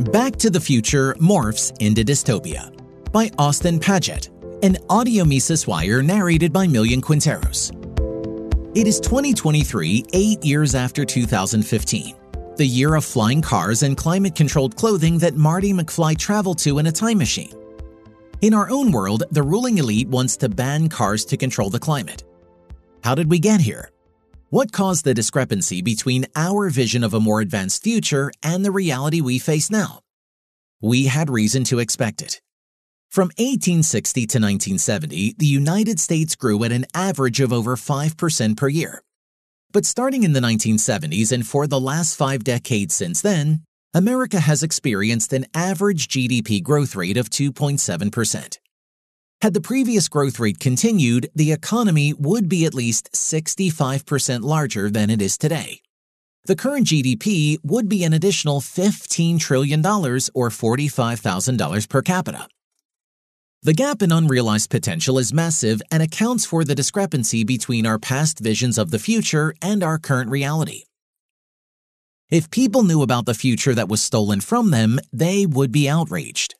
Back to the Future morphs into dystopia by Austin Padgett, an audio Mises Wire narrated by Millian Quinteros. It is 2023, 8 years after 2015, the year of flying cars and climate-controlled clothing that Marty McFly traveled to in a time machine. In our own world, the ruling elite wants to ban cars to control the climate. How did we get here? What caused the discrepancy between our vision of a more advanced future and the reality we face now? We had reason to expect it. From 1860 to 1970, the United States grew at an average of over 5% per year. But starting in the 1970s and for the last 5 decades since then, America has experienced an average GDP growth rate of 2.7%. Had the previous growth rate continued, the economy would be at least 65% larger than it is today. The current GDP would be an additional $15 trillion or $45,000 per capita. The gap in unrealized potential is massive and accounts for the discrepancy between our past visions of the future and our current reality. If people knew about the future that was stolen from them, they would be outraged.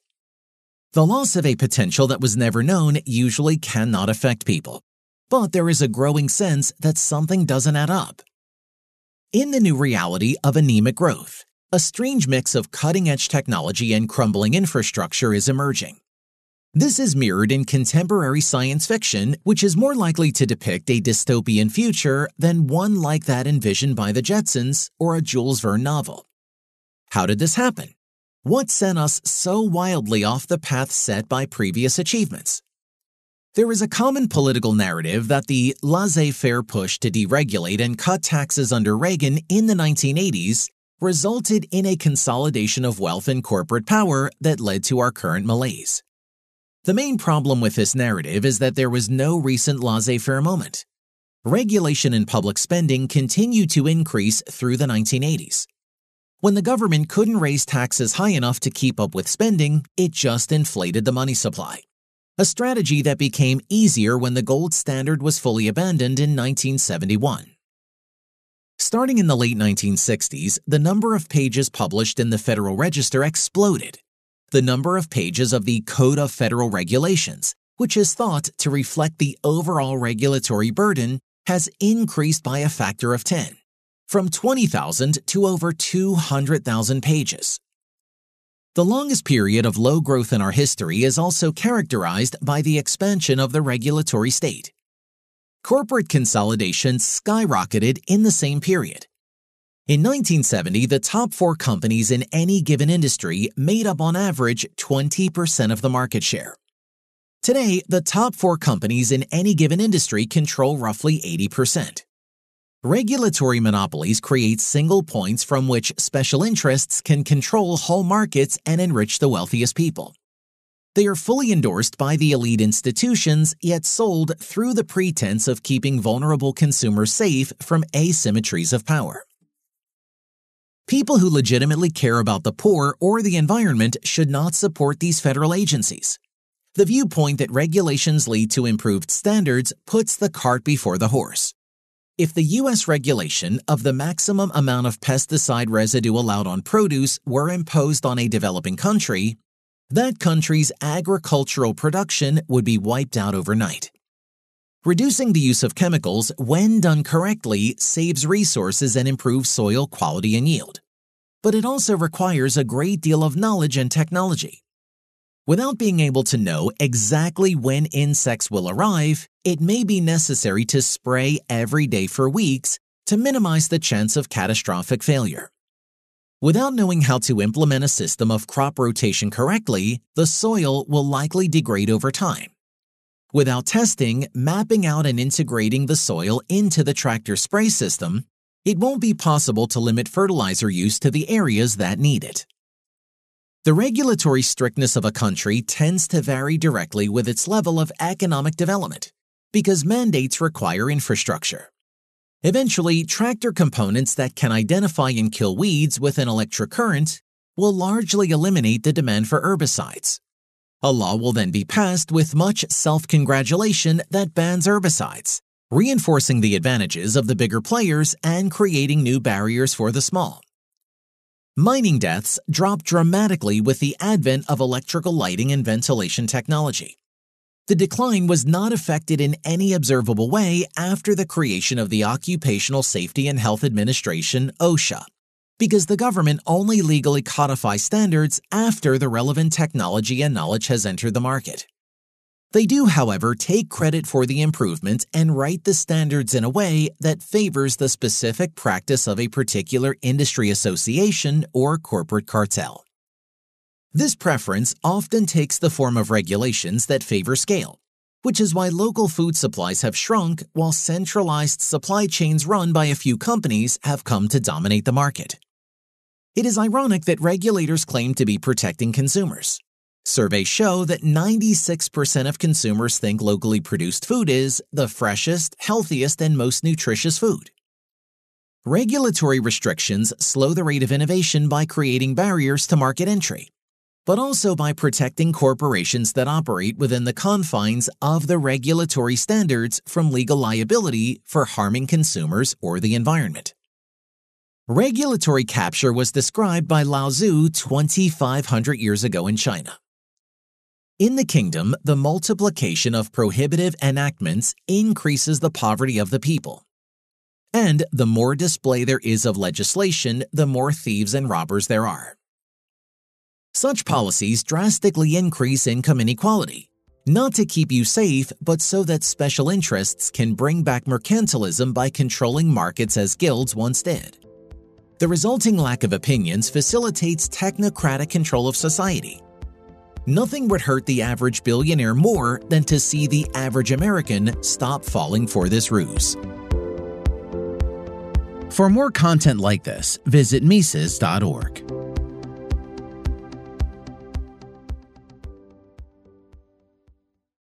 The loss of a potential that was never known usually cannot affect people, but there is a growing sense that something doesn't add up. In the new reality of anemic growth, a strange mix of cutting-edge technology and crumbling infrastructure is emerging. This is mirrored in contemporary science fiction, which is more likely to depict a dystopian future than one like that envisioned by the Jetsons or a Jules Verne novel. How did this happen? What sent us so wildly off the path set by previous achievements? There is a common political narrative that the laissez-faire push to deregulate and cut taxes under Reagan in the 1980s resulted in a consolidation of wealth and corporate power that led to our current malaise. The main problem with this narrative is that there was no recent laissez-faire moment. Regulation and public spending continued to increase through the 1980s. When the government couldn't raise taxes high enough to keep up with spending, it just inflated the money supply, a strategy that became easier when the gold standard was fully abandoned in 1971. Starting in the late 1960s, the number of pages published in the Federal Register exploded. The number of pages of the Code of Federal Regulations, which is thought to reflect the overall regulatory burden, has increased by a factor of 10. From 20,000 to over 200,000 pages. The longest period of low growth in our history is also characterized by the expansion of the regulatory state. Corporate consolidation skyrocketed in the same period. In 1970, the top 4 companies in any given industry made up on average 20% of the market share. Today, the top 4 companies in any given industry control roughly 80%. Regulatory monopolies create single points from which special interests can control whole markets and enrich the wealthiest people. They are fully endorsed by the elite institutions, yet sold through the pretense of keeping vulnerable consumers safe from asymmetries of power. People who legitimately care about the poor or the environment should not support these federal agencies. The viewpoint that regulations lead to improved standards puts the cart before the horse. If the U.S. regulation of the maximum amount of pesticide residue allowed on produce were imposed on a developing country, that country's agricultural production would be wiped out overnight. Reducing the use of chemicals, when done correctly, saves resources and improves soil quality and yield. But it also requires a great deal of knowledge and technology. Without being able to know exactly when insects will arrive, it may be necessary to spray every day for weeks to minimize the chance of catastrophic failure. Without knowing how to implement a system of crop rotation correctly, the soil will likely degrade over time. Without testing, mapping out and integrating the soil into the tractor spray system, it won't be possible to limit fertilizer use to the areas that need it. The regulatory strictness of a country tends to vary directly with its level of economic development, because mandates require infrastructure. Eventually, tractor components that can identify and kill weeds with an electric current will largely eliminate the demand for herbicides. A law will then be passed with much self-congratulation that bans herbicides, reinforcing the advantages of the bigger players and creating new barriers for the small. Mining deaths dropped dramatically with the advent of electrical lighting and ventilation technology. The decline was not affected in any observable way after the creation of the Occupational Safety and Health Administration, OSHA, because the government only legally codifies standards after the relevant technology and knowledge has entered the market. They do, however, take credit for the improvement and write the standards in a way that favors the specific practice of a particular industry association or corporate cartel. This preference often takes the form of regulations that favor scale, which is why local food supplies have shrunk while centralized supply chains run by a few companies have come to dominate the market. It is ironic that regulators claim to be protecting consumers. Surveys show that 96% of consumers think locally produced food is the freshest, healthiest, and most nutritious food. Regulatory restrictions slow the rate of innovation by creating barriers to market entry, but also by protecting corporations that operate within the confines of the regulatory standards from legal liability for harming consumers or the environment. Regulatory capture was described by Lao Tzu 2,500 years ago in China. In the kingdom, the multiplication of prohibitive enactments increases the poverty of the people. And the more display there is of legislation, the more thieves and robbers there are. Such policies drastically increase income inequality, not to keep you safe, but so that special interests can bring back mercantilism by controlling markets as guilds once did. The resulting lack of opinions facilitates technocratic control of society. Nothing would hurt the average billionaire more than to see the average American stop falling for this ruse. For more content like this, visit Mises.org.